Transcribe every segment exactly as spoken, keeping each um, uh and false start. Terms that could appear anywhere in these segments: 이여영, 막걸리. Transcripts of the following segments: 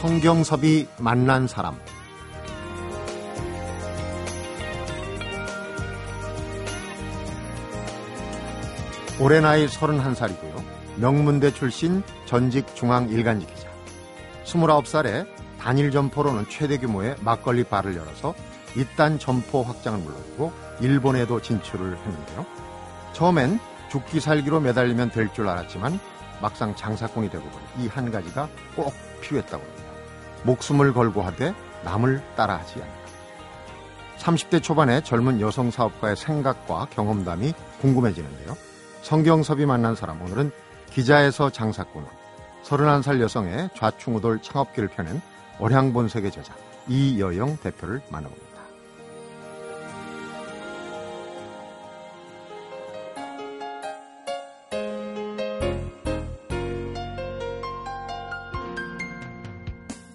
성경섭이 만난 사람. 올해 나이 서른한 살이고요. 명문대 출신 전직 중앙일간지 기자. 스물아홉 살에 단일 점포로는 최대 규모의 막걸리 바를 열어서 잇단 점포 확장을 물러주고 일본에도 진출을 했는데요. 처음엔 죽기 살기로 매달리면 될 줄 알았지만 막상 장사꾼이 되고 보니 이 한 가지가 꼭 필요했다고 합니다. 목숨을 걸고 하되 남을 따라하지 않는다. 삼십 대 초반의 젊은 여성 사업가의 생각과 경험담이 궁금해지는데요. 성경섭이 만난 사람, 오늘은 기자에서 장사꾼으로 서른한 살 여성의 좌충우돌 창업기를 펴낸 월향본색의 저자 이여영 대표를 만나봅니다.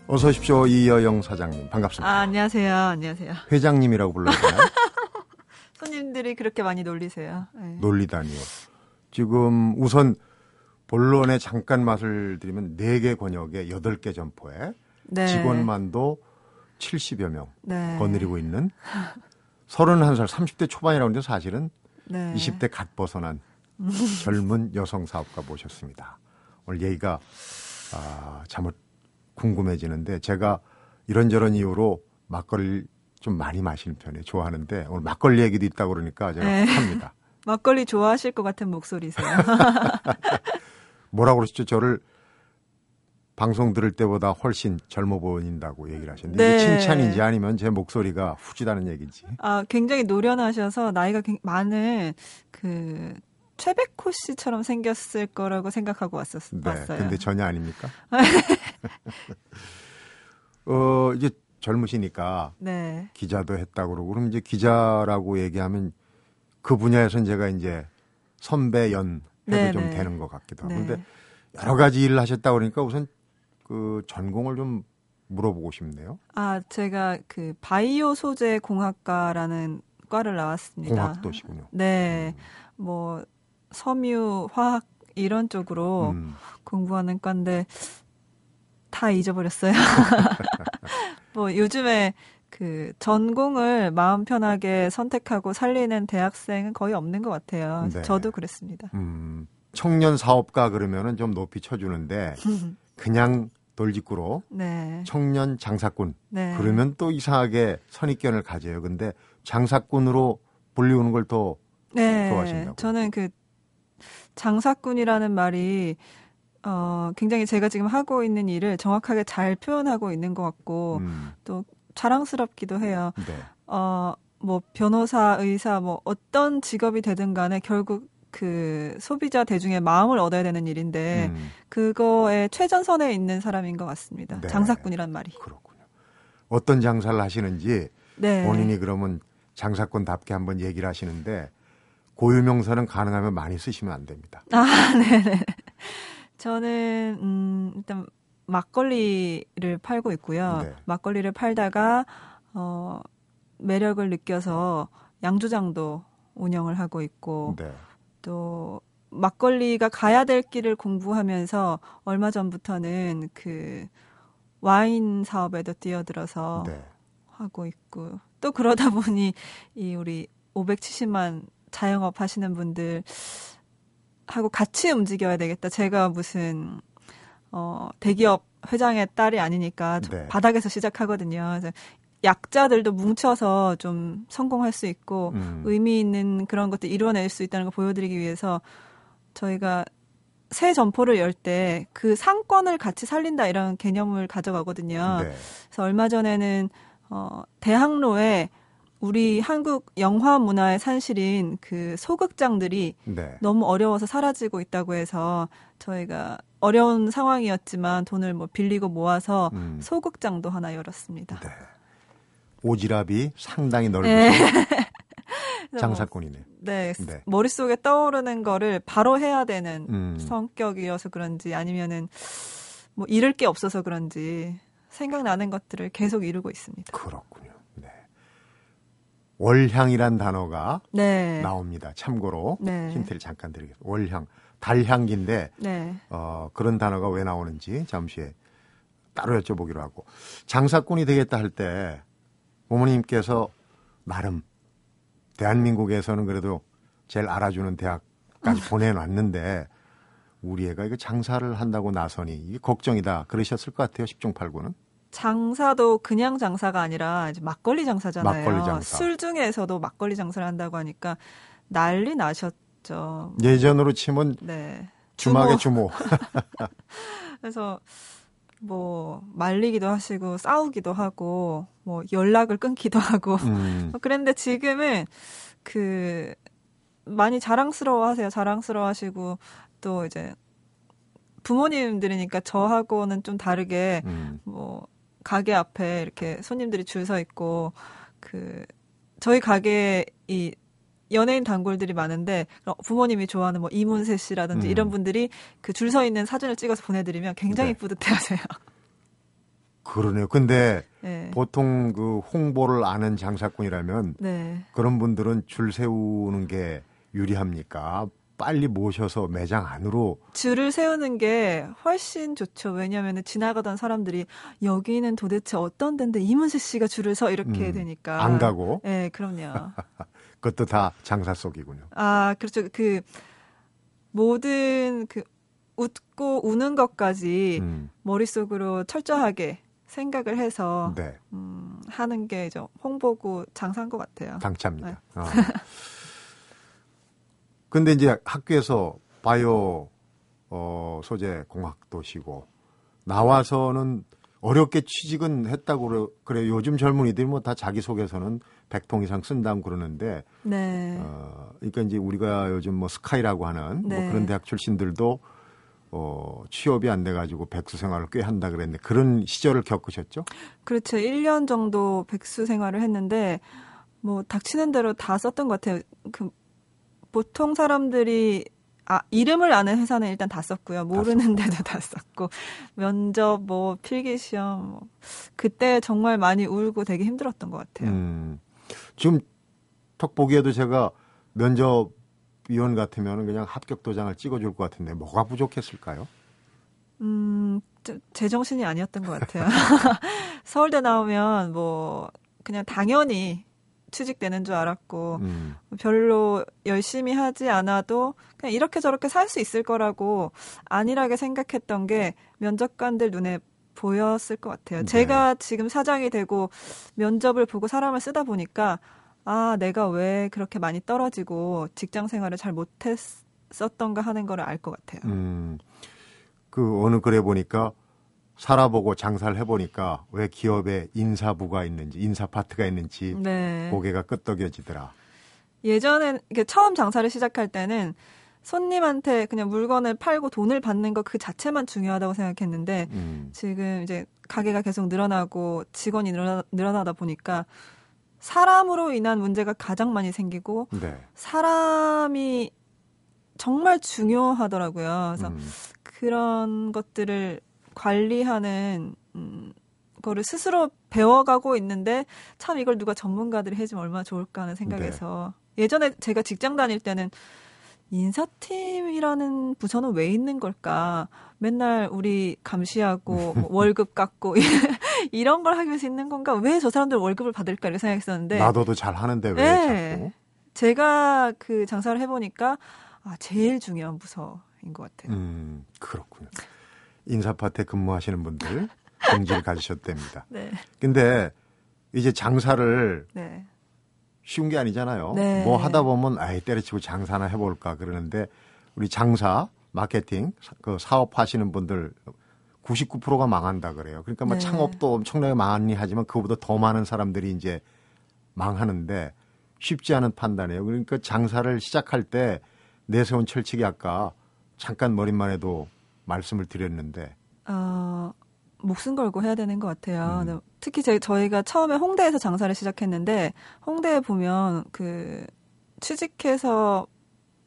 어서 오십시오, 이여영 사장님. 반갑습니다. 아, 안녕하세요. 안녕하세요. 회장님이라고 불러주세요. 손님들이 그렇게 많이 놀리세요. 네. 놀리다니요. 지금 우선 본론에 잠깐 맛을 드리면 네 개 권역에 여덟 개 점포에 네. 직원만도 칠십여 명 네. 거느리고 있는 서른한 살, 삼십 대 초반이라고 하는데 사실은 네. 이십 대 갓 벗어난 젊은 여성 사업가 모셨습니다. 오늘 얘기가 아, 잘못 궁금해지는데 제가 이런저런 이유로 막걸리 좀 많이 마시는 편에 좋아하는데 오늘 막걸리 얘기도 있다고 그러니까 제가 네. 합니다. 막걸리 좋아하실 것 같은 목소리세요. 뭐라고 그러셨죠? 저를 방송 들을 때보다 훨씬 젊어 보인다고 얘기를 하셨는데 네. 이게 칭찬인지 아니면 제 목소리가 후지다는 얘기인지. 아, 굉장히 노련하셔서 나이가 많은 그 최백호 씨처럼 생겼을 거라고 생각하고 왔었어요. 네, 근데 전혀 아닙니까? 어, 이제 젊으시니까 네. 기자도 했다고 그러고 그럼 이제 기자라고 얘기하면 그 분야에서는 제가 이제 선배 연 해도 네네. 좀 되는 것 같기도 하고. 그런데 네. 여러 가지 일을 하셨다고 그러니까 우선 그 전공을 좀 물어보고 싶네요. 아, 제가 그 바이오 소재 공학과라는 과를 나왔습니다. 공학도시군요. 네. 음. 뭐 섬유, 화학 이런 쪽으로 음. 공부하는 과인데 다 잊어버렸어요. 뭐 요즘에 그 전공을 마음 편하게 선택하고 살리는 대학생은 거의 없는 것 같아요. 네. 저도 그랬습니다. 음, 청년 사업가 그러면은 좀 높이 쳐주는데 그냥 돌직구로 네. 청년 장사꾼 네. 그러면 또 이상하게 선입견을 가져요. 근데 장사꾼으로 불리우는 걸 더 네. 좋아하신다고. 저는 그 장사꾼이라는 말이 어, 굉장히 제가 지금 하고 있는 일을 정확하게 잘 표현하고 있는 것 같고 음. 또 자랑스럽기도 해요. 네. 어, 뭐 변호사, 의사, 뭐 어떤 직업이 되든 간에 결국 그 소비자 대중의 마음을 얻어야 되는 일인데 음. 그거에 최전선에 있는 사람인 것 같습니다. 네. 장사꾼이란 말이. 그렇군요. 어떤 장사를 하시는지 네. 본인이 그러면 장사꾼답게 한번 얘기를 하시는데 고유명사는 가능하면 많이 쓰시면 안 됩니다. 아, 네네. 저는 음, 일단 막걸리를 팔고 있고요. 네. 막걸리를 팔다가 어, 매력을 느껴서 양조장도 운영을 하고 있고 네. 또 막걸리가 가야 될 길을 공부하면서 얼마 전부터는 그 와인 사업에도 뛰어들어서 네. 하고 있고 또 그러다 보니 이 우리 오백칠십만 자영업 하시는 분들 하고 같이 움직여야 되겠다. 제가 무슨 어, 대기업 회장의 딸이 아니니까 네. 바닥에서 시작하거든요. 그래서 약자들도 뭉쳐서 좀 성공할 수 있고 음. 의미 있는 그런 것도 이루어낼 수 있다는 걸 보여드리기 위해서 저희가 새 점포를 열 때 그 상권을 같이 살린다 이런 개념을 가져가거든요. 네. 그래서 얼마 전에는 어, 대학로에 우리 한국 영화 문화의 산실인 그 소극장들이 네. 너무 어려워서 사라지고 있다고 해서 저희가 어려운 상황이었지만 돈을 뭐 빌리고 모아서 음. 소극장도 하나 열었습니다. 네. 오지랖이 상당히 넓으신 네. 장사꾼이네. 뭐, 네. 네. 머릿속에 떠오르는 거를 바로 해야 되는 음. 성격이어서 그런지 아니면은 뭐 잃을 게 없어서 그런지 생각나는 것들을 계속 이루고 있습니다. 그렇군요. 네. 월향이란 단어가 네. 나옵니다. 참고로 네. 힌트를 잠깐 드리겠습니다. 월향. 달향기인데 네. 어, 그런 단어가 왜 나오는지 잠시 따로 여쭤보기로 하고, 장사꾼이 되겠다 할 때 어머님께서 나름 대한민국에서는 그래도 제일 알아주는 대학까지 보내놨는데 우리 애가 이거 장사를 한다고 나서니 이게 걱정이다 그러셨을 것 같아요. 십중팔구는. 장사도 그냥 장사가 아니라 이제 막걸리 장사잖아요. 막걸리 장사. 술 중에서도 막걸리 장사를 한다고 하니까 난리 나셨죠. 예전으로 치면 네. 주막의 주모. 그래서 뭐 말리기도 하시고 싸우기도 하고 뭐 연락을 끊기도 하고 음. 그랬는데 지금은 그 많이 자랑스러워하세요. 자랑스러워하시고 또 이제 부모님들이니까 저하고는 좀 다르게 음. 뭐 가게 앞에 이렇게 손님들이 줄 서 있고 그 저희 가게에 이 연예인 단골들이 많은데 부모님이 좋아하는 뭐 이문세 씨라든지 음. 이런 분들이 그 줄 서 있는 사진을 찍어서 보내드리면 굉장히 네. 뿌듯해하세요. 그러네요. 근데 네. 보통 그 홍보를 아는 장사꾼이라면 네. 그런 분들은 줄 세우는 게 유리합니까? 빨리 모셔서 매장 안으로 줄을 세우는 게 훨씬 좋죠. 왜냐하면 지나가던 사람들이 여기는 도대체 어떤 데인데 이문세 씨가 줄을 서 이렇게 음, 되니까 안 가고. 네, 그럼요. 그것도 다 장사 속이군요. 아, 그렇죠. 그 모든 그 웃고 우는 것까지 음. 머릿속으로 철저하게 생각을 해서 네. 음, 하는 게 이제 홍보고 장사인 것 같아요. 당차입니다. 네. 어. 근데 이제 학교에서 바이오 어, 소재 공학도시고 나와서는 어렵게 취직은 했다고 그래요. 요즘 젊은이들이 뭐 다 자기소개서는 백 통 이상 쓴다고 그러는데 네. 어, 그러니까 이제 우리가 요즘 뭐 스카이라고 하는 네. 뭐 그런 대학 출신들도 어, 취업이 안 돼가지고 백수 생활을 꽤 한다 그랬는데 그런 시절을 겪으셨죠? 그렇죠. 일 년 정도 백수 생활을 했는데 뭐 닥치는 대로 다 썼던 것 같아요. 그 보통 사람들이 아, 이름을 아는 회사는 일단 다 썼고요. 모르는 데도 다 썼고 면접, 뭐 필기시험 뭐. 그때 정말 많이 울고 되게 힘들었던 것 같아요. 음, 지금 턱 보기에도 제가 면접위원 같으면 그냥 합격 도장을 찍어줄 것 같은데 뭐가 부족했을까요? 음, 제정신이 아니었던 것 같아요. 서울대 나오면 뭐 그냥 당연히 취직되는 줄 알았고 음. 별로 열심히 하지 않아도 그냥 이렇게 저렇게 살 수 있을 거라고 안일하게 생각했던 게 면접관들 눈에 보였을 것 같아요. 네. 제가 지금 사장이 되고 면접을 보고 사람을 쓰다 보니까 아, 내가 왜 그렇게 많이 떨어지고 직장 생활을 잘 못했었던가 하는 걸 알 것 같아요. 음, 그 어느 글에 보니까 살아보고 장사를 해보니까 왜 기업에 인사부가 있는지 인사파트가 있는지 네. 고개가 끄덕여지더라. 예전엔 처음 장사를 시작할 때는 손님한테 그냥 물건을 팔고 돈을 받는 것 그 자체만 중요하다고 생각했는데 음. 지금 이제 가게가 계속 늘어나고 직원이 늘어나, 늘어나다 보니까 사람으로 인한 문제가 가장 많이 생기고 네. 사람이 정말 중요하더라고요. 그래서 음. 그런 것들을 관리하는 음, 거를 스스로 배워가고 있는데 참 이걸 누가 전문가들이 해주면 얼마나 좋을까 하는 생각에서 네. 예전에 제가 직장 다닐 때는 인사팀이라는 부서는 왜 있는 걸까 맨날 우리 감시하고 뭐 월급 깎고 이런 걸 하기 위해서 있는 건가 왜 저 사람들 월급을 받을까 이렇게 생각했었는데 나도도 잘하는데 왜 네. 자꾸 제가 그 장사를 해보니까 아, 제일 중요한 부서인 것 같아요. 음, 그렇군요. 인사파트에 근무하시는 분들 경지를 가지셨답니다. 네. 근데 이제 장사를 네. 쉬운 게 아니잖아요. 네. 뭐 하다 보면 아예 때려치고 장사나 해볼까 그러는데 우리 장사, 마케팅, 그 사업하시는 분들 구십구 퍼센트가 망한다 그래요. 그러니까 뭐 네. 창업도 엄청나게 많이 하지만 그거보다 더 많은 사람들이 이제 망하는데 쉽지 않은 판단이에요. 그러니까 장사를 시작할 때 내세운 철칙이 아까 잠깐 머릿만 해도 말씀을 드렸는데 어, 목숨 걸고 해야 되는 것 같아요. 음. 특히 제, 저희가 처음에 홍대에서 장사를 시작했는데 홍대에 보면 그 취직해서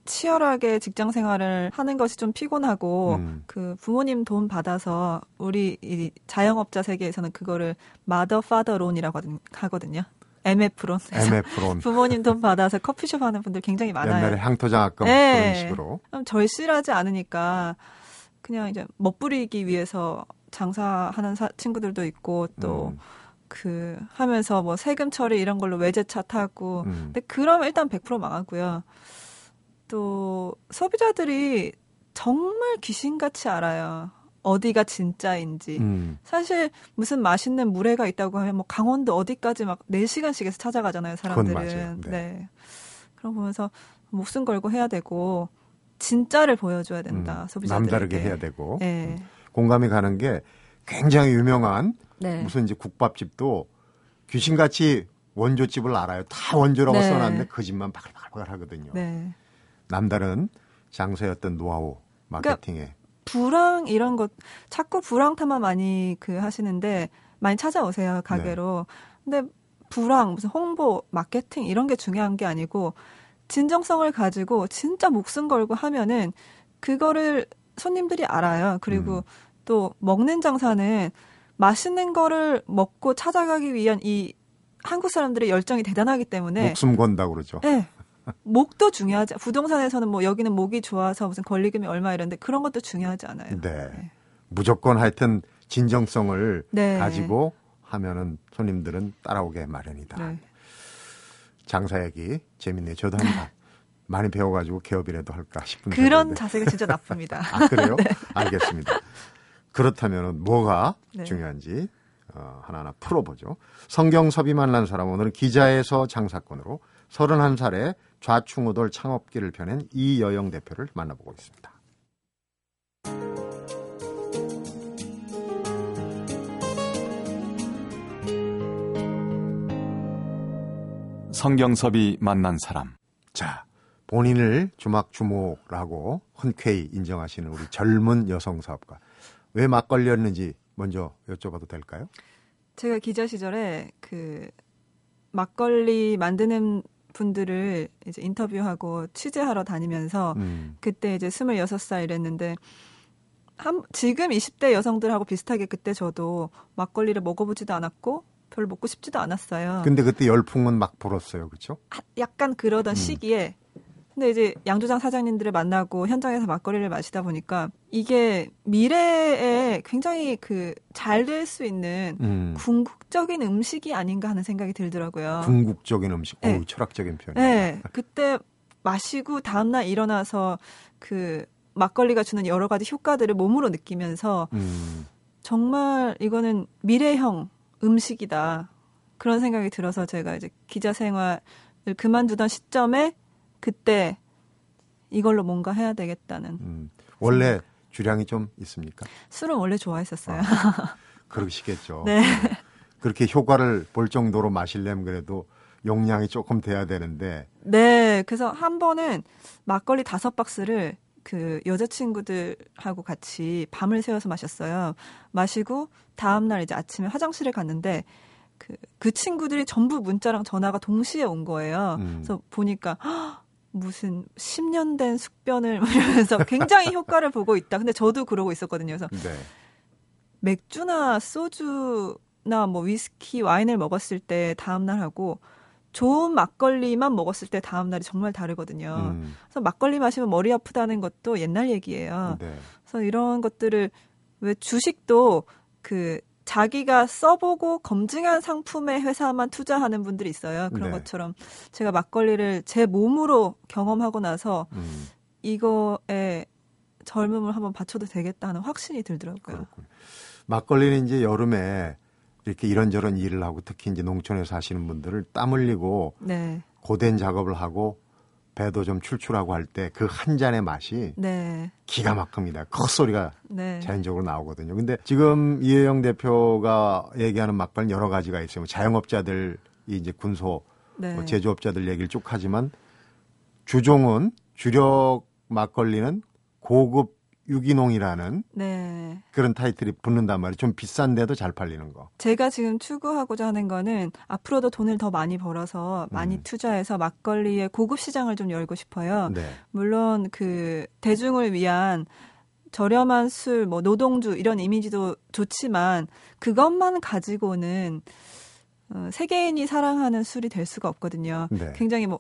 치열하게 직장 생활을 하는 것이 좀 피곤하고 음. 그 부모님 돈 받아서 우리 이 자영업자 세계에서는 그거를 mother father loan이라고 하거든요. 엠에프론. 엠에프론. 부모님 돈 받아서 커피숍 하는 분들 굉장히 많아요. 옛날에 향토장학금 네. 그런 식으로. 절실하지 않으니까 그냥 이제 멋부리기 위해서 장사하는 사, 친구들도 있고 또 음. 그 하면서 뭐 세금 처리 이런 걸로 외제차 타고 음. 근데 그럼 일단 백 퍼센트 망하고요. 또 소비자들이 정말 귀신같이 알아요. 어디가 진짜인지. 음. 사실 무슨 맛있는 물회가 있다고 하면 뭐 강원도 어디까지 막 네 시간씩 해서 찾아가잖아요, 사람들은. 그건 맞아요. 네. 네. 그런 거 보면서 목숨 걸고 해야 되고 진짜를 보여줘야 된다. 음. 소비자들에게. 남다르게 해야 되고. 네. 음. 공감이 가는 게 굉장히 유명한 네. 무슨 이제 국밥집도 귀신같이 원조집을 알아요. 다 원조라고 네. 써놨는데 그 집만 바글바글 하거든요. 네. 남다른 장소의 어떤 노하우, 마케팅에. 그러니까 불황 이런 것 자꾸 불황 탐험 많이 그 하시는데 많이 찾아오세요 가게로. 네. 근데 불황 무슨 홍보, 마케팅 이런 게 중요한 게 아니고 진정성을 가지고 진짜 목숨 걸고 하면은 그거를 손님들이 알아요. 그리고 음. 또 먹는 장사는 맛있는 거를 먹고 찾아가기 위한 이 한국 사람들의 열정이 대단하기 때문에 목숨 건다고 그러죠. 네. 목도 중요하지. 부동산에서는 뭐 여기는 목이 좋아서 무슨 권리금이 얼마 이런데 그런 것도 중요하지 않아요. 네. 네. 무조건 하여튼 진정성을 네. 가지고 하면은 손님들은 따라오게 마련이다. 네. 장사 얘기 재밌네요. 저도 한번 많이 배워가지고 개업이라도 할까 싶은데. 그런 자세가 진짜 나쁩니다. 아, 그래요? 네. 알겠습니다. 그렇다면은 뭐가 네. 중요한지 어, 하나하나 풀어보죠. 성경섭이 만난 사람 오늘은 기자에서 장사꾼으로 서른한 살에 좌충우돌 창업기를 펴낸 이여영 대표를 만나보고 있습니다. 성경섭이 만난 사람. 자, 본인을 조막주목하고 흔쾌히 인정하시는 우리 젊은 여성 사업가. 왜 막걸리였는지 먼저 여쭤봐도 될까요? 제가 기자 시절에 그 막걸리 만드는 분들을 이제 인터뷰하고 취재하러 다니면서 음. 그때 이제 스물여섯 살 이랬는데 한, 지금 이십 대 여성들하고 비슷하게 그때 저도 막걸리를 먹어보지도 않았고 별로 먹고 싶지도 않았어요. 근데 그때 열풍은 막 불었어요. 그렇죠? 약간 그러던 음. 시기에 근데 이제 양조장 사장님들을 만나고 현장에서 막걸리를 마시다 보니까 이게 미래에 굉장히 그 잘 될 수 있는 음. 궁극적인 음식이 아닌가 하는 생각이 들더라고요. 궁극적인 음식, 네. 오, 철학적인 표현이에요. 네, 그때 마시고 다음날 일어나서 그 막걸리가 주는 여러 가지 효과들을 몸으로 느끼면서 음. 정말 이거는 미래형 음식이다 그런 생각이 들어서 제가 이제 기자 생활을 그만두던 시점에 그때 이걸로 뭔가 해야 되겠다는. 음, 원래 주량이 좀 있습니까? 술은 원래 좋아했었어요. 아, 그러시겠죠. 네. 그렇게 효과를 볼 정도로 마시려면 그래도 용량이 조금 돼야 되는데. 네. 그래서 한 번은 막걸리 다섯 박스를 그 여자친구들하고 같이 밤을 새워서 마셨어요. 마시고 다음날 이제 아침에 화장실에 갔는데 그, 그 친구들이 전부 문자랑 전화가 동시에 온 거예요. 음. 그래서 보니까 허, 무슨 십 년 된 숙변을 이러면서 굉장히 효과를 보고 있다. 근데 저도 그러고 있었거든요. 그래서 네. 맥주나 소주나 뭐 위스키, 와인을 먹었을 때 다음날 하고 좋은 막걸리만 먹었을 때 다음날이 정말 다르거든요. 음. 그래서 막걸리 마시면 머리 아프다는 것도 옛날 얘기예요. 네. 그래서 이런 것들을 왜 주식도 그 자기가 써보고 검증한 상품의 회사만 투자하는 분들이 있어요. 그런 네. 것처럼 제가 막걸리를 제 몸으로 경험하고 나서 음. 이거에 젊음을 한번 바쳐도 되겠다 하는 확신이 들더라고요. 그렇군요. 막걸리는 이제 여름에 이렇게 이런저런 일을 하고 특히 이제 농촌에 사시는 분들을 땀 흘리고 네. 고된 작업을 하고 배도 좀 출출하고 할 때 그 한 잔의 맛이 네. 기가 막힙니다. 콧소리가 네. 자연적으로 나오거든요. 근데 지금 이여영 대표가 얘기하는 막걸리 여러 가지가 있어요. 자영업자들이 이제 군소, 네. 뭐 제조업자들 얘기를 쭉 하지만 주종은 주력 막걸리는 고급 유기농이라는 네. 그런 타이틀이 붙는단 말이에요. 좀 비싼데도 잘 팔리는 거. 제가 지금 추구하고자 하는 거는 앞으로도 돈을 더 많이 벌어서 많이 음. 투자해서 막걸리의 고급 시장을 좀 열고 싶어요. 네. 물론 그 대중을 위한 저렴한 술, 뭐 노동주 이런 이미지도 좋지만 그것만 가지고는 세계인이 사랑하는 술이 될 수가 없거든요. 네. 굉장히 뭐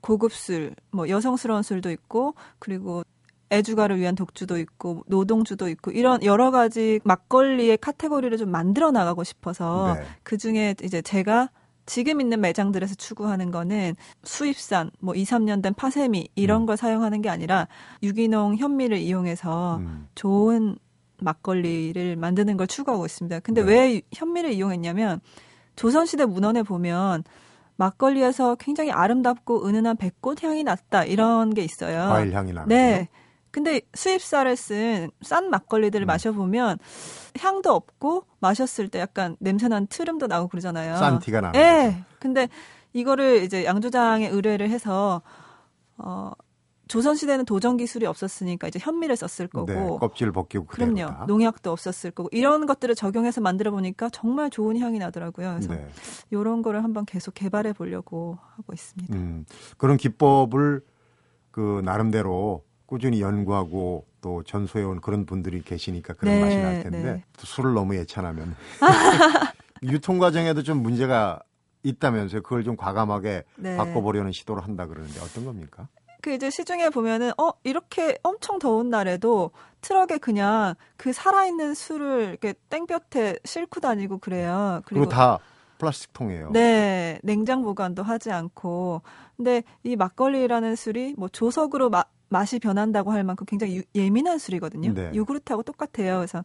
고급 술, 뭐 여성스러운 술도 있고 그리고 애주가를 위한 독주도 있고 노동주도 있고 이런 여러 가지 막걸리의 카테고리를 좀 만들어 나가고 싶어서 네. 그중에 이제 제가 지금 있는 매장들에서 추구하는 거는 수입산, 뭐 이삼 년 된 파세미 이런 음. 걸 사용하는 게 아니라 유기농 현미를 이용해서 음. 좋은 막걸리를 만드는 걸 추구하고 있습니다. 근데 네. 왜 현미를 이용했냐면 조선시대 문헌에 보면 막걸리에서 굉장히 아름답고 은은한 백꽃 향이 났다 이런 게 있어요. 과일 향이 나는 네. 근데 수입쌀을 쓴 싼 막걸리들을 음. 마셔보면 향도 없고 마셨을 때 약간 냄새난 트름도 나고 그러잖아요. 싼 티가 나는 네. 거죠. 근데 이거를 이제 양조장에 의뢰를 해서 어, 조선시대는 도전기술이 없었으니까 이제 현미를 썼을 거고. 네, 껍질 벗기고 그대로 그럼요. 다. 농약도 없었을 거고. 이런 것들을 적용해서 만들어보니까 정말 좋은 향이 나더라고요. 그래서 네. 이런 거를 한번 계속 개발해 보려고 하고 있습니다. 음, 그런 기법을 그 나름대로 꾸준히 연구하고 또 전수해온 그런 분들이 계시니까 그런 네, 맛이 날 텐데 네. 술을 너무 예찬하면 유통 과정에도 좀 문제가 있다면서요. 그걸 좀 과감하게 네. 바꿔보려는 시도를 한다 그러는데 어떤 겁니까? 그 이제 시중에 보면은 어 이렇게 엄청 더운 날에도 트럭에 그냥 그 살아있는 술을 이렇게 땡볕에 싣고 다니고 그래요. 그리고, 그리고 다 플라스틱 통이에요. 네, 냉장 보관도 하지 않고. 근데 이 막걸리라는 술이 뭐 조석으로 마 맛이 변한다고 할 만큼 굉장히 유, 예민한 술이거든요. 네. 요구르트하고 똑같아요. 그래서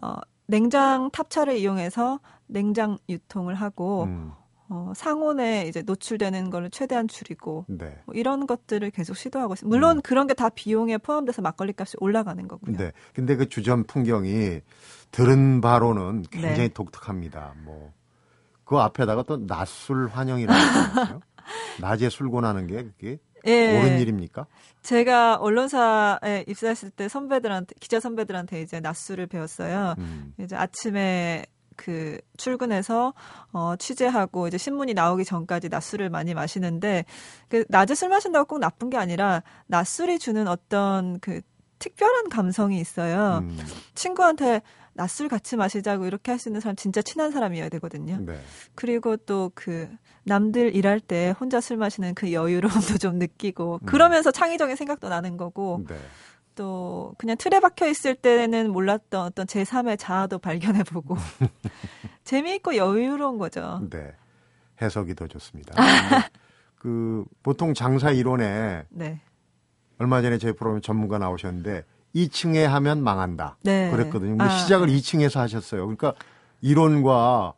어, 냉장 탑차를 이용해서 냉장 유통을 하고 음. 어, 상온에 이제 노출되는 걸 최대한 줄이고 네. 뭐 이런 것들을 계속 시도하고 있습니다. 물론 음. 그런 게 다 비용에 포함돼서 막걸리 값이 올라가는 거고요. 네. 근데 그 주전 풍경이 들은 바로는 굉장히 네. 독특합니다. 뭐 그 앞에다가 또 낮술 환영이라고 하거든요. 낮에 술곤하는 게 그게 예. 옳은 일입니까? 제가 언론사에 입사했을 때 선배들한테 기자 선배들한테 이제 낮술을 배웠어요. 음. 이제 아침에 그 출근해서 어, 취재하고 이제 신문이 나오기 전까지 낮술을 많이 마시는데 그 낮에 술 마신다고 꼭 나쁜 게 아니라 낮술이 주는 어떤 그 특별한 감성이 있어요. 음. 친구한테 낮술 같이 마시자고 이렇게 할 수 있는 사람 진짜 친한 사람이어야 되거든요. 네. 그리고 또 그 남들 일할 때 혼자 술 마시는 그 여유로움도 좀 느끼고 그러면서 음. 창의적인 생각도 나는 거고 네. 또 그냥 틀에 박혀 있을 때는 몰랐던 어떤 제삼의 자아도 발견해보고 재미있고 여유로운 거죠. 네. 해석이 더 좋습니다. 그 보통 장사 이론에 네. 얼마 전에 저희 프로그램 전문가 나오셨는데 이 층에 하면 망한다. 네. 그랬거든요. 근데 아. 시작을 이 층에서 하셨어요. 그러니까 이론과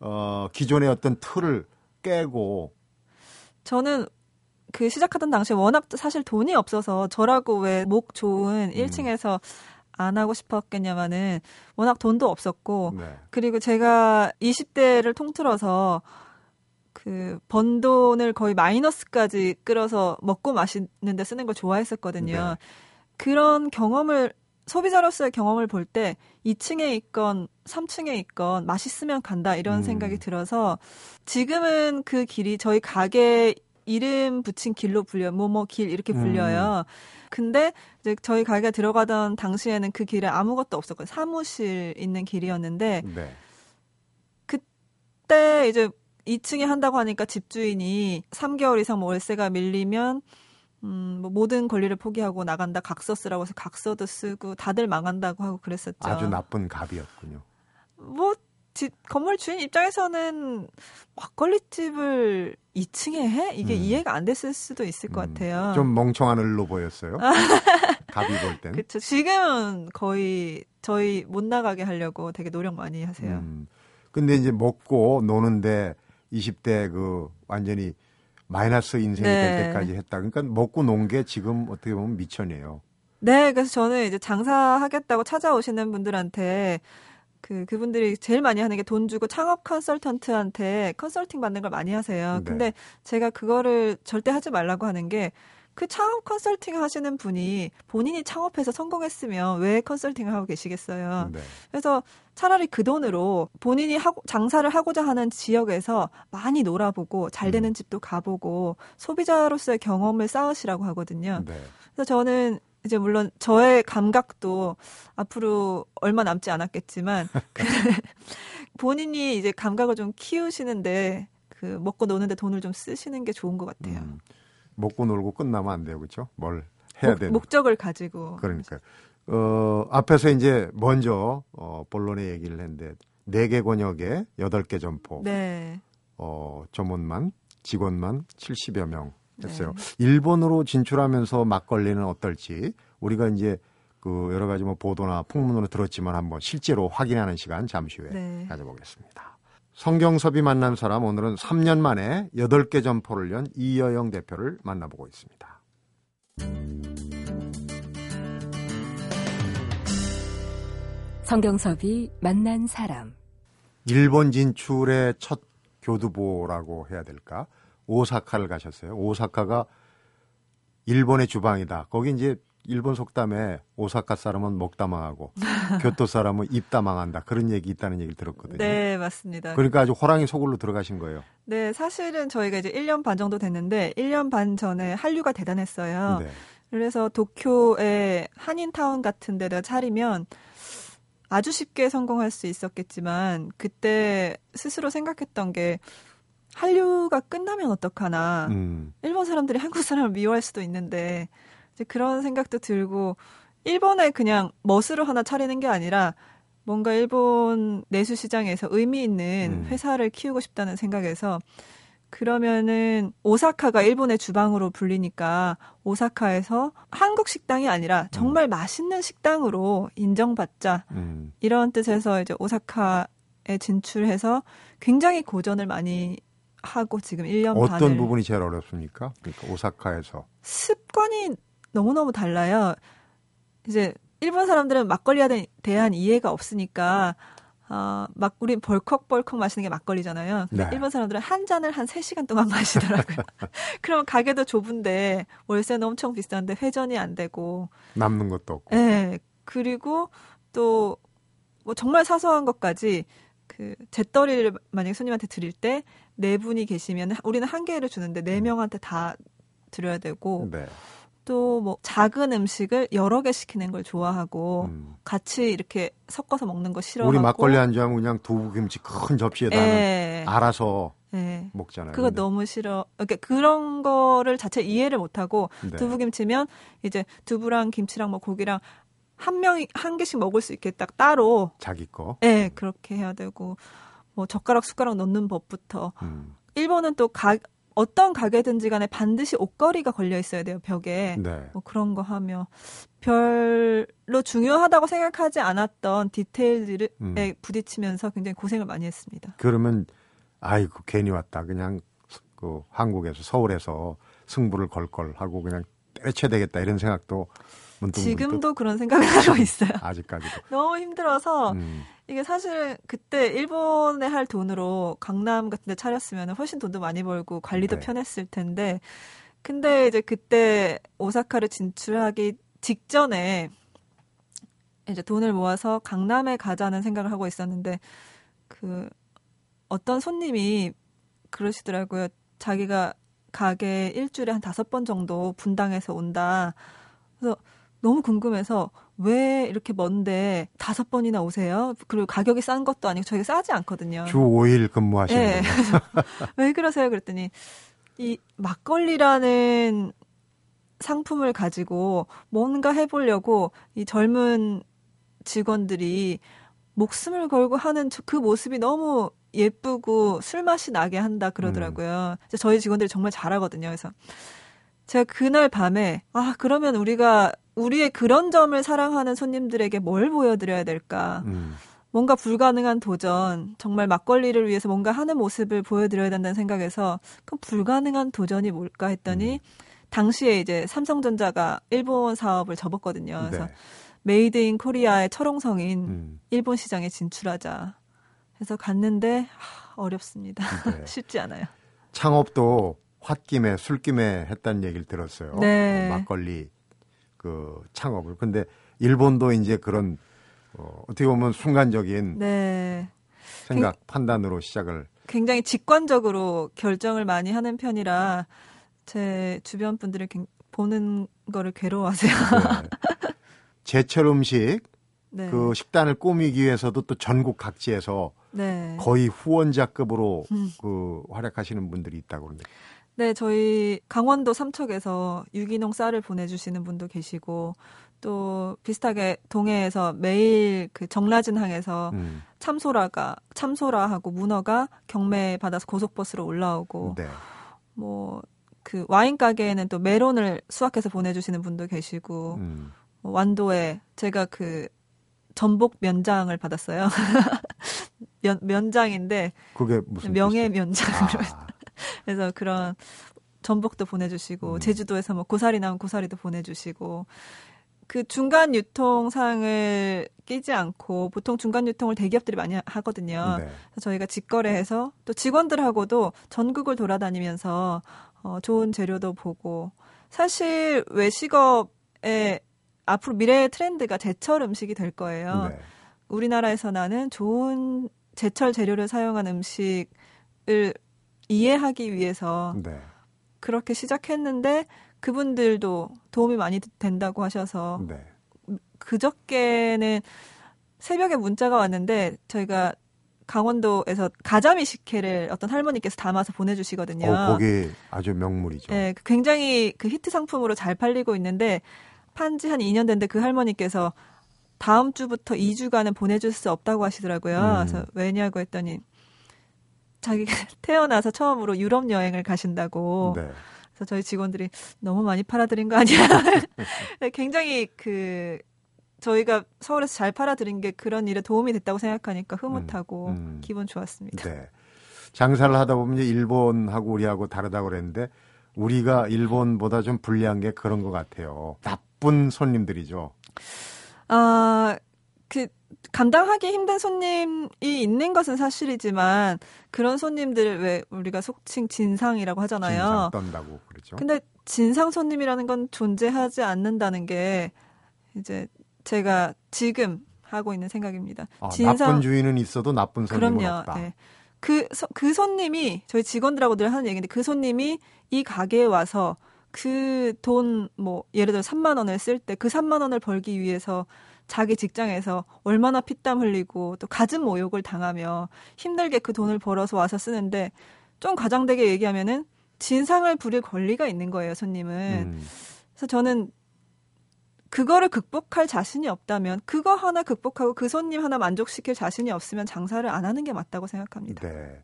어, 기존의 어떤 틀을 깨고. 저는 그 시작하던 당시에 워낙 사실 돈이 없어서 저라고 왜 목 좋은 음. 일 층에서 안 하고 싶었겠냐마는 워낙 돈도 없었고. 네. 그리고 제가 이십 대를 통틀어서 그 번 돈을 거의 마이너스까지 끌어서 먹고 마시는데 쓰는 걸 좋아했었거든요. 네. 그런 경험을 소비자로서의 경험을 볼 때 이 층에 있건 삼 층에 있건 맛있으면 간다 이런 음. 생각이 들어서 지금은 그 길이 저희 가게 이름 붙인 길로 불려요. 뭐뭐 길 이렇게 불려요. 음. 근데 이제 저희 가게가 들어가던 당시에는 그 길에 아무것도 없었거든요. 사무실 있는 길이었는데 네. 그때 이제 이 층에 한다고 하니까 집주인이 삼 개월 이상 월세가 밀리면 음, 뭐 모든 권리를 포기하고 나간다. 각서 쓰라고 해서 각서도 쓰고 다들 망한다고 하고 그랬었죠. 아주 나쁜 갑이었군요. 뭐 집, 건물 주인 입장에서는 막걸리집을 이 층에 해? 이게 음. 이해가 안 됐을 수도 있을 음. 것 같아요. 좀 멍청한 을로 보였어요. 갑이 볼 때는. 그렇죠. 지금은 거의 저희 못 나가게 하려고 되게 노력 많이 하세요. 음. 근데 이제 먹고 노는데 이십 대 그 완전히 마이너스 인생이 네. 될 때까지 했다. 그러니까 먹고 논 게 지금 어떻게 보면 미천이에요. 네, 그래서 저는 이제 장사하겠다고 찾아오시는 분들한테 그 그분들이 제일 많이 하는 게 돈 주고 창업 컨설턴트한테 컨설팅 받는 걸 많이 하세요. 네. 근데 제가 그거를 절대 하지 말라고 하는 게 그 창업 컨설팅 하시는 분이 본인이 창업해서 성공했으면 왜 컨설팅을 하고 계시겠어요. 네. 그래서 차라리 그 돈으로 본인이 하고, 장사를 하고자 하는 지역에서 많이 놀아보고 잘 되는 음. 집도 가보고 소비자로서의 경험을 쌓으시라고 하거든요. 네. 그래서 저는 이제 물론 저의 감각도 앞으로 얼마 남지 않았겠지만 본인이 이제 감각을 좀 키우시는데 그 먹고 노는데 돈을 좀 쓰시는 게 좋은 것 같아요. 음. 먹고 놀고 끝나면 안 돼요. 그렇죠? 뭘 해야 되는 목적을 가지고. 그러니까 어, 앞에서 이제 먼저 어, 본론의 얘기를 했는데 네 개 권역에 여덟 개 점포, 네. 어, 점원만 직원만 칠십여 명 했어요. 네. 일본으로 진출하면서 막걸리는 어떨지 우리가 이제 그 여러 가지 뭐 보도나 풍문으로 들었지만 한번 실제로 확인하는 시간 잠시 후에 네. 가져보겠습니다. 성경섭이 만난 사람, 오늘은 삼 년 만에 여덟 개 점포를 연 이여영 대표를 만나보고 있습니다. 성경섭이 만난 사람. 일본 진출의 첫 교두보라고 해야 될까? 오사카를 가셨어요. 오사카가 일본의 주방이다. 거기 이제 일본 속담에 오사카 사람은 먹다 망하고 교토 사람은 입다 망한다. 그런 얘기 있다는 얘기를 들었거든요. 네, 맞습니다. 그러니까 아주 호랑이 속으로 들어가신 거예요. 네, 사실은 저희가 이제 일 년 반 정도 됐는데 일 년 반 전에 한류가 대단했어요. 네. 그래서 도쿄의 한인타운 같은 데다 차리면 아주 쉽게 성공할 수 있었겠지만 그때 스스로 생각했던 게 한류가 끝나면 어떡하나. 음. 일본 사람들이 한국 사람을 미워할 수도 있는데 그런 생각도 들고 일본에 그냥 멋으로 하나 차리는 게 아니라 뭔가 일본 내수 시장에서 의미 있는 음. 회사를 키우고 싶다는 생각에서 그러면은 오사카가 일본의 주방으로 불리니까 오사카에서 한국 식당이 아니라 정말 음. 맛있는 식당으로 인정받자 음. 이런 뜻에서 이제 오사카에 진출해서 굉장히 고전을 많이 하고 지금 일 년 반을 어떤 부분이 제일 어렵습니까? 그러니까 오사카에서 습관이 너무너무 달라요. 이제 일본 사람들은 막걸리에 대한 이해가 없으니까 어, 막 우린 벌컥벌컥 마시는 게 막걸리잖아요. 네. 일본 사람들은 한 잔을 한 세 시간 동안 마시더라고요. 그럼 가게도 좁은데 월세는 엄청 비싼데 회전이 안 되고 남는 것도 없고. 네. 그리고 또 뭐 정말 사소한 것까지 그 잿더리를 만약에 손님한테 드릴 때 네 분이 계시면 우리는 한 개를 주는데 네 명한테 다 드려야 되고 네. 또 뭐 작은 음식을 여러 개 시키는 걸 좋아하고 음. 같이 이렇게 섞어서 먹는 거 싫어하고 우리 막걸리 안주하면 그냥 두부김치 큰 접시에 다 알아서 에. 먹잖아요. 그거 근데. 너무 싫어. 그러니까 그런 거를 자체 이해를 못하고 네. 두부김치면 이제 두부랑 김치랑 뭐 고기랑 한 명이 한 개씩 먹을 수 있게 딱 따로 자기 거. 네, 그렇게 해야 되고 뭐 젓가락 숟가락 넣는 법부터 음. 일본은 또 가 어떤 가게든지 간에 반드시 옷걸이가 걸려 있어야 돼요, 벽에. 네. 뭐 그런 거 하며. 별로 중요하다고 생각하지 않았던 디테일들에 음. 부딪히면서 굉장히 고생을 많이 했습니다. 그러면, 아이고, 괜히 왔다. 그냥 그 한국에서, 서울에서 승부를 걸걸 하고 그냥 때려쳐야 되겠다. 이런 생각도 문득 지금도 문득. 그런 생각을 하고 있어요. 아직까지도. 너무 힘들어서. 음. 이게 사실 그때 일본에 할 돈으로 강남 같은 데 차렸으면 훨씬 돈도 많이 벌고 관리도 네. 편했을 텐데 근데 이제 그때 오사카를 진출하기 직전에 이제 돈을 모아서 강남에 가자는 생각을 하고 있었는데 그 어떤 손님이 그러시더라고요. 자기가 가게 일주일에 한 다섯 번 정도 분당에서 온다. 그래서 너무 궁금해서 왜 이렇게 먼데 다섯 번이나 오세요? 그리고 가격이 싼 것도 아니고 저희가 싸지 않거든요. 주 오 일 근무하시는 네. 왜 그러세요? 그랬더니 이 막걸리라는 상품을 가지고 뭔가 해보려고 이 젊은 직원들이 목숨을 걸고 하는 그 모습이 너무 예쁘고 술맛이 나게 한다 그러더라고요. 음. 저희 직원들이 정말 잘하거든요. 그래서 제가 그날 밤에 아 그러면 우리가 우리의 그런 점을 사랑하는 손님들에게 뭘 보여드려야 될까? 음. 뭔가 불가능한 도전, 정말 막걸리를 위해서 뭔가 하는 모습을 보여드려야 된다는 생각에서 그럼 불가능한 도전이 뭘까 했더니 음. 당시에 이제 삼성전자가 일본 사업을 접었거든요. 그래서 네. 메이드 인 코리아의 철옹성인 음. 일본 시장에 진출하자 해서 갔는데 하, 어렵습니다. 네. 쉽지 않아요. 창업도 홧김에 술김에 했다는 얘기를 들었어요. 네. 어, 막걸리. 그 창업을. 근데 일본도 이제 그런 어, 어떻게 보면 순간적인 네. 생각, 굉장히, 판단으로 시작을. 굉장히 직관적으로 결정을 많이 하는 편이라 제 주변 분들을 보는 거를 괴로워하세요. 네. 제철 음식 네. 그 식단을 꾸미기 위해서도 또 전국 각지에서 네. 거의 후원자급으로 음. 그 활약하시는 분들이 있다고 그러는데 네, 저희 강원도 삼척에서 유기농 쌀을 보내주시는 분도 계시고 또 비슷하게 동해에서 매일 그 정라진항에서 음. 참소라가 참소라하고 문어가 경매 받아서 고속버스로 올라오고 네. 뭐 그 와인 가게에는 또 메론을 수확해서 보내주시는 분도 계시고 음. 완도에 제가 그 전복 면장을 받았어요. 면 면장인데 그게 무슨 명예 면장으로 아. 그래서 그런 전복도 보내주시고 음. 제주도에서 뭐 고사리 나온 고사리도 보내주시고. 그 중간 유통 사항을 끼지 않고 보통 중간 유통을 대기업들이 많이 하거든요. 네. 그래서 저희가 직거래해서 또 직원들하고도 전국을 돌아다니면서 어, 좋은 재료도 보고 사실 외식업의 앞으로 미래의 트렌드가 제철 음식이 될 거예요. 네. 우리나라에서 나는 좋은 제철 재료를 사용한 음식을 이해하기 위해서 네. 그렇게 시작했는데 그분들도 도움이 많이 된다고 하셔서 네. 그저께는 새벽에 문자가 왔는데 저희가 강원도에서 가자미 식혜를 어떤 할머니께서 담아서 보내주시거든요. 어, 거기 아주 명물이죠. 네, 굉장히 그 히트 상품으로 잘 팔리고 있는데 판지 한 이 년 됐는데 그 할머니께서 다음 주부터 이 주간은 보내줄 수 없다고 하시더라고요. 음. 그래서 왜냐고 했더니 자기가 태어나서 처음으로 유럽 여행을 가신다고. 네. 그래서 저희 직원들이 너무 많이 팔아드린 거 아니야? 굉장히 그 저희가 서울에서 잘 팔아드린 게 그런 일에 도움이 됐다고 생각하니까 흐뭇하고 음, 음. 기분 좋았습니다. 네. 장사를 하다 보면 이제 일본하고 우리하고 다르다고 그랬는데 우리가 일본보다 좀 불리한 게 그런 것 같아요. 나쁜 손님들이죠. 아, 그 감당하기 힘든 손님이 있는 것은 사실이지만 그런 손님들 왜 우리가 속칭 진상이라고 하잖아요. 진상 떤다고 그러죠. 근데 진상 손님이라는 건 존재하지 않는다는 게 이제 제가 지금 하고 있는 생각입니다. 아, 진상, 나쁜 주인은 있어도 나쁜 손님은 그럼요, 없다. 네. 그, 그 손님이 저희 직원들하고 늘 하는 얘기인데 그 손님이 이 가게에 와서 그 돈 뭐 예를 들어 삼만 원을 쓸 때 그 삼만 원을 벌기 위해서 자기 직장에서 얼마나 피땀 흘리고 또 가진 모욕을 당하며 힘들게 그 돈을 벌어서 와서 쓰는데 좀 과장되게 얘기하면은 진상을 부릴 권리가 있는 거예요, 손님은. 음. 그래서 저는 그거를 극복할 자신이 없다면 그거 하나 극복하고 그 손님 하나 만족시킬 자신이 없으면 장사를 안 하는 게 맞다고 생각합니다. 네.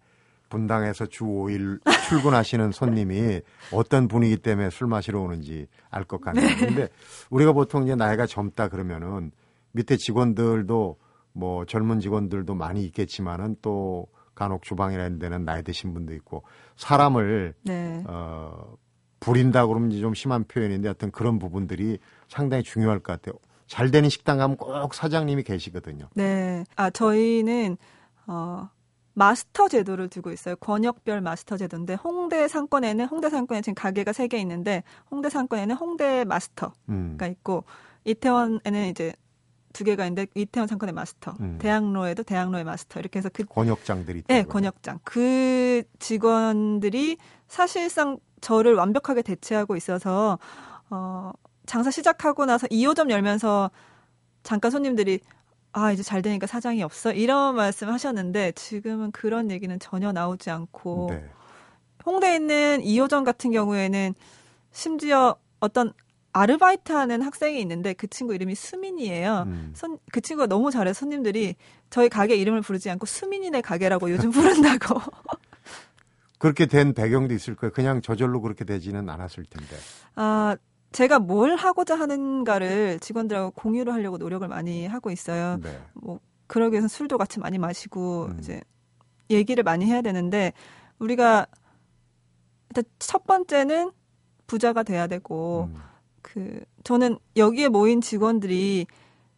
분당에서 주 오 일 출근하시는 손님이 어떤 분위기 때문에 술 마시러 오는지 알 것 같아요. 네. 근데 우리가 보통 이제 나이가 젊다 그러면은 밑에 직원들도 뭐 젊은 직원들도 많이 있겠지만은 또 간혹 주방이라는 데는 나이 드신 분도 있고 사람을 네. 어, 부린다 그러면 좀 심한 표현인데 하여튼 그런 부분들이 상당히 중요할 것 같아요. 잘 되는 식당 가면 꼭 사장님이 계시거든요. 네, 아 저희는 어, 마스터 제도를 두고 있어요. 권역별 마스터 제도인데 홍대 상권에는 홍대 상권에 지금 가게가 세 개 있는데 홍대 상권에는 홍대 마스터가 음. 있고 이태원에는 이제 두 개가 있는데 이태원 상권의 마스터, 음. 대학로에도 대학로의 마스터 이렇게 해서 그 권역장들이 네, 권역장. 그 직원들이 사실상 저를 완벽하게 대체하고 있어서 어, 장사 시작하고 나서 이 호점 열면서 잠깐 손님들이 아 이제 잘 되니까 사장이 없어 이런 말씀하셨는데 지금은 그런 얘기는 전혀 나오지 않고 네. 홍대에 있는 이 호점 같은 경우에는 심지어 어떤 아르바이트하는 학생이 있는데 그 친구 이름이 수민이에요. 음. 손, 그 친구가 너무 잘해서 손님들이 저희 가게 이름을 부르지 않고 수민이네 가게라고 요즘 부른다고. 그렇게 된 배경도 있을 거예요. 그냥 저절로 그렇게 되지는 않았을 텐데. 아, 제가 뭘 하고자 하는가를 직원들하고 공유를 하려고 노력을 많이 하고 있어요. 네. 뭐 그러기 위해서 술도 같이 많이 마시고 음. 이제 얘기를 많이 해야 되는데 우리가 일단 첫 번째는 부자가 돼야 되고 음. 그 저는 여기에 모인 직원들이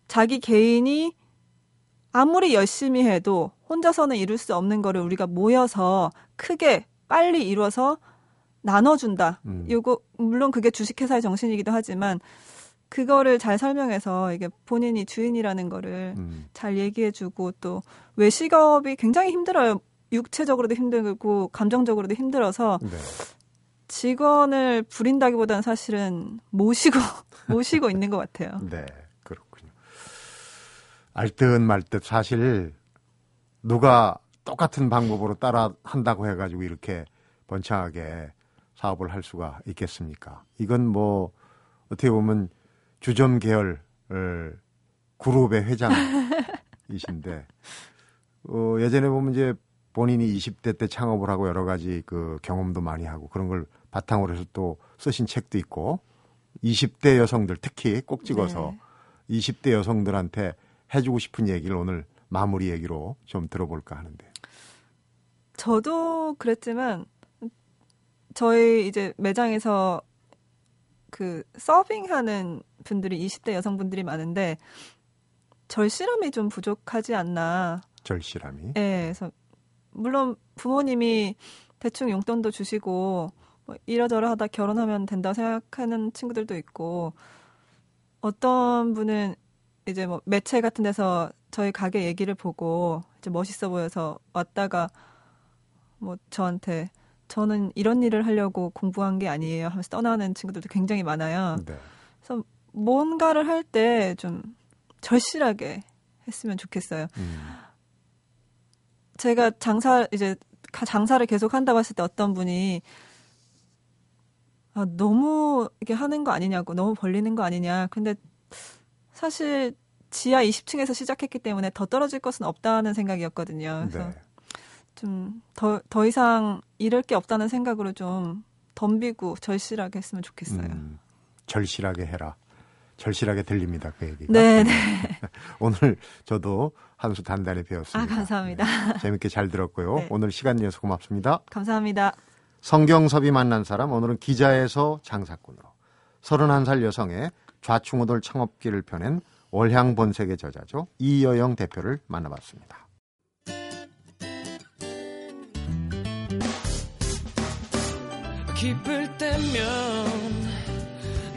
자기 개인이 아무리 열심히 해도 혼자서는 이룰 수 없는 거를 우리가 모여서 크게 빨리 이뤄서 나눠준다. 음. 요거 물론 그게 주식회사의 정신이기도 하지만 그거를 잘 설명해서 이게 본인이 주인이라는 거를 음. 잘 얘기해주고 또 외식업이 굉장히 힘들어요. 육체적으로도 힘들고 감정적으로도 힘들어서 네. 직원을 부린다기보다는 사실은 모시고 모시고 있는 것 같아요. 네, 그렇군요. 알듯 말듯 사실 누가 똑같은 방법으로 따라 한다고 해가지고 이렇게 번창하게 사업을 할 수가 있겠습니까? 이건 뭐 어떻게 보면 주점 계열 그룹의 회장이신데 어, 예전에 보면 이제 본인이 이십 대 때 창업을 하고 여러 가지 그 경험도 많이 하고 그런 걸 바탕으로 해서 또 쓰신 책도 있고 이십 대 여성들 특히 꼭 찍어서 네. 이십 대 여성들한테 해주고 싶은 얘기를 오늘 마무리 얘기로 좀 들어볼까 하는데. 저도 그랬지만 저희 이제 매장에서 그 서빙하는 분들이 이십 대 여성분들이 많은데 절실함이 좀 부족하지 않나. 절실함이? 네. 그래서 물론 부모님이 대충 용돈도 주시고 뭐 이러저러 하다 결혼하면 된다 생각하는 친구들도 있고 어떤 분은 이제 뭐 매체 같은 데서 저희 가게 얘기를 보고 이제 멋있어 보여서 왔다가 뭐 저한테 저는 이런 일을 하려고 공부한 게 아니에요 하면서 떠나는 친구들도 굉장히 많아요. 네. 그래서 뭔가를 할 때 좀 절실하게 했으면 좋겠어요. 음. 제가 장사 이제 장사를 계속 한다고 했을 때 어떤 분이 아, 너무 이렇게 하는 거 아니냐고 너무 벌리는 거 아니냐. 근데 사실 지하 이십 층에서 시작했기 때문에 더 떨어질 것은 없다는 생각이었거든요. 그래서 네. 좀 더, 더 이상 잃을 게 없다는 생각으로 좀 덤비고 절실하게 했으면 좋겠어요. 음, 절실하게 해라. 절실하게 들립니다. 그 얘기가. 네네. 오늘 저도 한 수 단단히 배웠습니다. 아, 감사합니다. 네, 재밌게 잘 들었고요. 네. 오늘 시간 내서 고맙습니다. 감사합니다. 성경섭이 만난 사람 오늘은 기자에서 장사꾼으로 서른한 살 여성의 좌충우돌 창업기를 펴낸 월향본색의 저자죠. 이여영 대표를 만나봤습니다. 기쁠 때면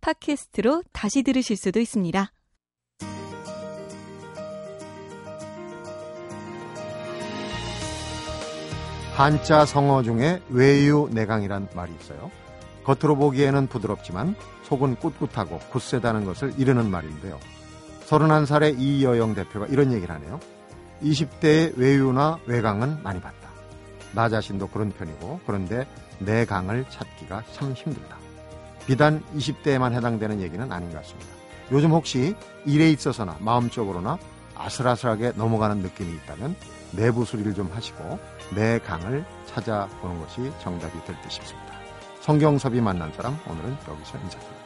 팟캐스트로 다시 들으실 수도 있습니다. 한자 성어 중에 외유내강이란 말이 있어요. 겉으로 보기에는 부드럽지만 속은 꿋꿋하고 굳세다는 것을 이르는 말인데요. 서른한 살의 이여영 대표가 이런 얘기를 하네요. 이십 대의 외유나 외강은 많이 봤다. 나 자신도 그런 편이고 그런데 내 강을 찾기가 참 힘들다. 비단 이십 대에만 해당되는 얘기는 아닌 것 같습니다. 요즘 혹시 일에 있어서나 마음적으로나 아슬아슬하게 넘어가는 느낌이 있다면 내부 수리를 좀 하시고 내 강을 찾아보는 것이 정답이 될 듯 싶습니다. 성경섭이 만난 사람 오늘은 여기서 인사드립니다.